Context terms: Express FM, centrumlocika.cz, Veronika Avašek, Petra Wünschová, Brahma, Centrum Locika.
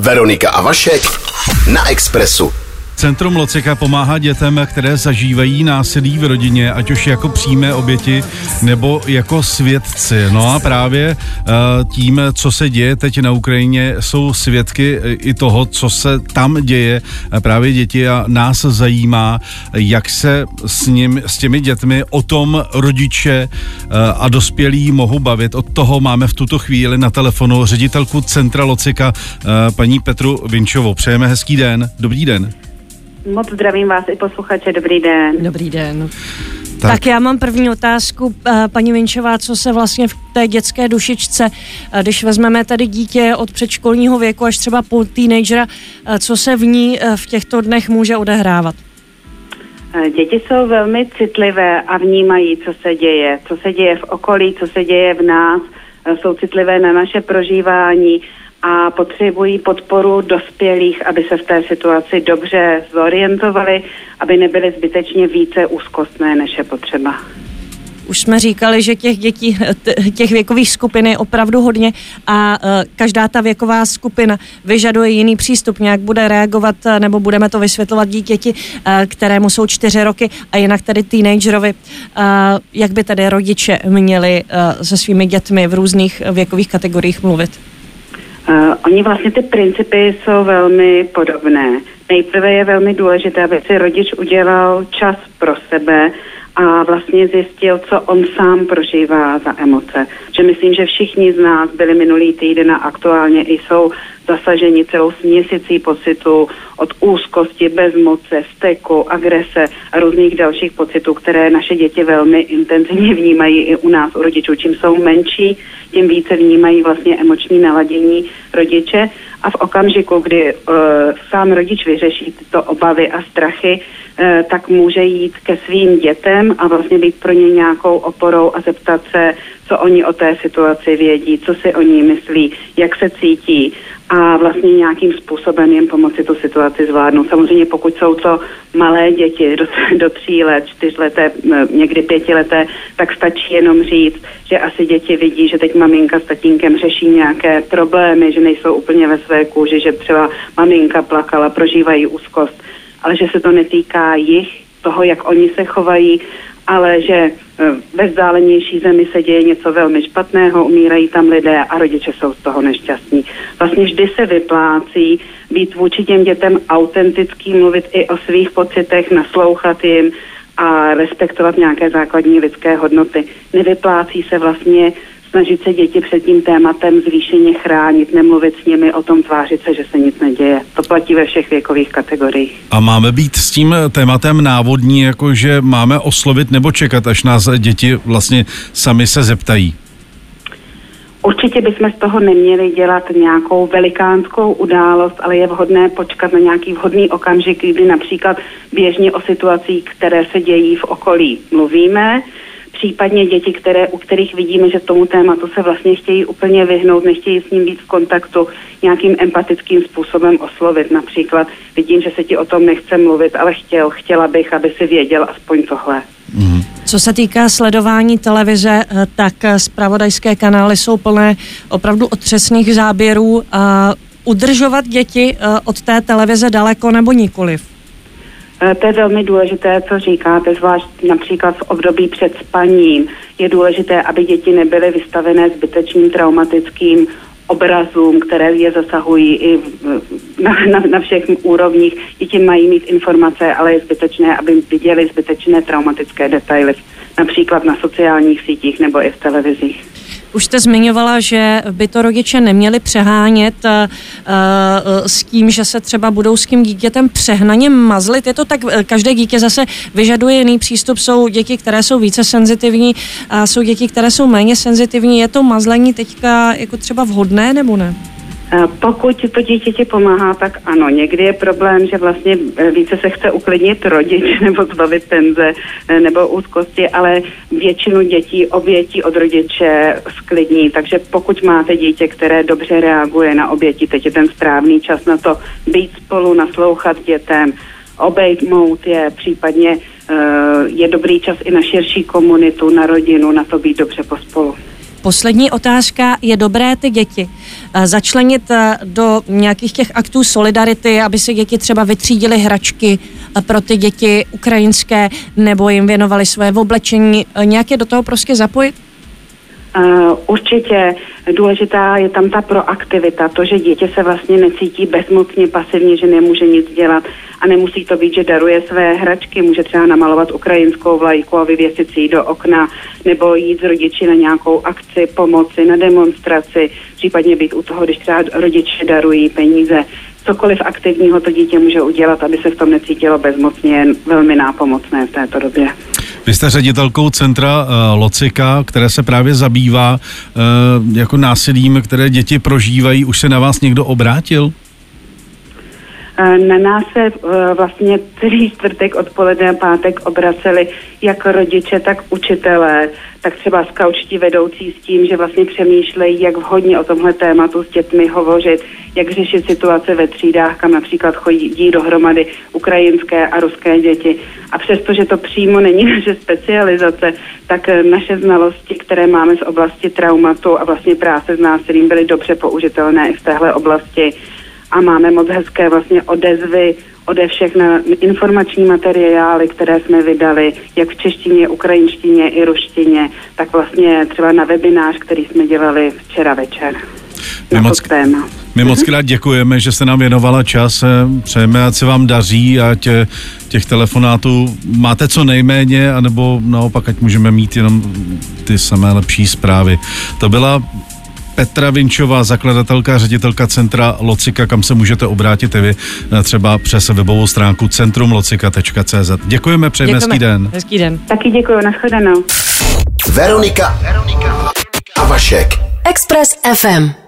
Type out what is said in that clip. Veronika Avašek na Expressu. Centrum Locika pomáhá dětem, které zažívají násilí v rodině, ať už jako přímé oběti nebo jako svědci. No a právě tím, co se děje teď na Ukrajině, jsou svědky i toho, co se tam děje právě děti, a nás zajímá, jak se s těmi dětmi o tom rodiče a dospělí mohou bavit. Od toho máme v tuto chvíli na telefonu ředitelku Centra Locika, paní Petru Wünschovou. Přejeme hezký den. Dobrý den. Moc zdravím vás i posluchače, dobrý den. Dobrý den. Tak já mám první otázku, paní Wünschová, co se vlastně v té dětské dušičce, když vezmeme tady dítě od předškolního věku až třeba po teenagera, co se v ní v těchto dnech může odehrávat? Děti jsou velmi citlivé a vnímají, co se děje v okolí, co se děje v nás, jsou citlivé na naše prožívání a potřebují podporu dospělých, aby se v té situaci dobře zorientovali, aby nebyly zbytečně více úzkostné, než je potřeba. Už jsme říkali, že těch dětí, těch věkových skupin je opravdu hodně a každá ta věková skupina vyžaduje jiný přístup, nějak bude reagovat, nebo budeme to vysvětlovat dítěti, kterému jsou 4 roky, a jinak tedy teenagerovi. Jak by tedy rodiče měli se svými dětmi v různých věkových kategoriích mluvit? Oni vlastně ty principy jsou velmi podobné. Nejprve je velmi důležité, aby si rodič udělal čas pro sebe a vlastně zjistil, co on sám prožívá za emoce. Že myslím, že všichni z nás byli minulý týden a aktuálně i jsou zasaženi celou směsicí pocitů od úzkosti, bezmoce, steku, agrese a různých dalších pocitů, které naše děti velmi intenzivně vnímají i u nás, u rodičů. Čím jsou menší, tím více vnímají vlastně emoční naladění rodiče a v okamžiku, kdy sám rodič vyřeší tyto obavy a strachy, tak může jít ke svým dětem a vlastně být pro ně nějakou oporou a zeptat se, co oni o té situaci vědí, co si o ní myslí, jak se cítí a vlastně nějakým způsobem jim pomoci tu situaci zvládnout. Samozřejmě pokud jsou to malé děti do 3 let, 4leté, někdy 5leté, tak stačí jenom říct, že asi děti vidí, že teď maminka s tatínkem řeší nějaké problémy, že nejsou úplně ve své kůži, že třeba maminka plakala, prožívají úzkost, ale že se to netýká jich, toho, jak oni se chovají, ale že ve vzdálenější zemi se děje něco velmi špatného, umírají tam lidé a rodiče jsou z toho nešťastní. Vlastně vždy se vyplácí být vůči těm dětem autentický, mluvit i o svých pocitech, naslouchat jim a respektovat nějaké základní lidské hodnoty. Nevyplácí se vlastně snažit se děti před tím tématem zvýšeně chránit, nemluvit s nimi o tom, tvářit se, že se nic neděje. To platí ve všech věkových kategoriích. A máme být s tím tématem návodní, jakože máme oslovit nebo čekat, až nás děti vlastně sami se zeptají? Určitě bychom z toho neměli dělat nějakou velikánskou událost, ale je vhodné počkat na nějaký vhodný okamžik, kdy například běžně o situacích, které se dějí v okolí, mluvíme, případně děti, u kterých vidíme, že tomu tématu se vlastně chtějí úplně vyhnout, nechtějí s ním být v kontaktu, nějakým empatickým způsobem oslovit. Například vidím, že se ti o tom nechce mluvit, ale chtěla bych, aby si věděl aspoň tohle. Mm. Co se týká sledování televize, tak zpravodajské kanály jsou plné opravdu otřesných záběrů. Udržovat děti od té televize daleko, nebo nikoliv? To je velmi důležité, co říkáte, zvlášť například v období před spaním. Je důležité, aby děti nebyly vystavené zbytečným traumatickým obrazům, které je zasahují i na všech úrovních. Děti mají mít informace, ale je zbytečné, aby viděli zbytečné traumatické detaily, například na sociálních sítích nebo i v televizích. Už jste zmiňovala, že by to rodiče neměli přehánět s tím, že se třeba budou s tím dítětem přehnaně mazlit. Je to tak, každé dítě zase vyžaduje jiný přístup. Jsou děti, které jsou více senzitivní, a jsou děti, které jsou méně senzitivní. Je to mazlení teďka jako třeba vhodné, nebo ne? Pokud to dítěti pomáhá, tak ano. Někdy je problém, že vlastně více se chce uklidnit rodič nebo zbavit tenze nebo úzkosti, ale většinu dětí obětí od rodiče sklidní. Takže pokud máte dítě, které dobře reaguje na oběti, teď je ten správný čas na to být spolu, naslouchat dětem, obejmout je, případně je dobrý čas i na širší komunitu, na rodinu, na to být dobře pospolu. Poslední otázka, je dobré ty děti začlenit do nějakých těch aktů solidarity, aby si děti třeba vytřídily hračky pro ty děti ukrajinské nebo jim věnovali svoje oblečení, nějak je do toho prostě zapojit? Určitě důležitá je tam ta proaktivita, to, že dítě se vlastně necítí bezmocně, pasivně, že nemůže nic dělat a nemusí to být, že daruje své hračky, může třeba namalovat ukrajinskou vlajku a vyvěsit si ji do okna nebo jít s rodiči na nějakou akci pomoci, na demonstraci, případně být u toho, když třeba rodiče darují peníze. Cokoliv aktivního to dítě může udělat, aby se v tom necítilo bezmocně, velmi nápomocné v této době. Vy jste ředitelkou Centra Locika, které se právě zabývá jako násilím, které děti prožívají. Už se na vás někdo obrátil? Na nás se vlastně celý čtvrtek odpoledne a pátek obraceli jak rodiče, tak učitelé, tak třeba skaučtí vedoucí s tím, že vlastně přemýšlejí, jak vhodně o tomhle tématu s dětmi hovořit, jak řešit situace ve třídách, kam například chodí dohromady ukrajinské a ruské děti. A přestože to přímo není naše specializace, tak naše znalosti, které máme z oblasti traumatu a vlastně práce s násilím, byly dobře použitelné i v téhle oblasti. A máme moc hezké vlastně odezvy ode všech na informační materiály, které jsme vydali, jak v češtině, ukrajinštině i ruštině, tak vlastně třeba na webinář, který jsme dělali včera večer. My moc krát děkujeme, že jste nám věnovala čas, přejeme, ať se vám daří, ať těch telefonátů máte co nejméně, anebo naopak, ať můžeme mít jenom ty samé lepší zprávy. To byla Petra Wünschová, zakladatelka, ředitelka Centra Locika, kam se můžete obrátit i vy, třeba přes webovou stránku centrumlocika.cz. Děkujeme, přejeme hezký den. Hezký den. Taky děkuju, nashledanou. Veronika Avašek. Express FM.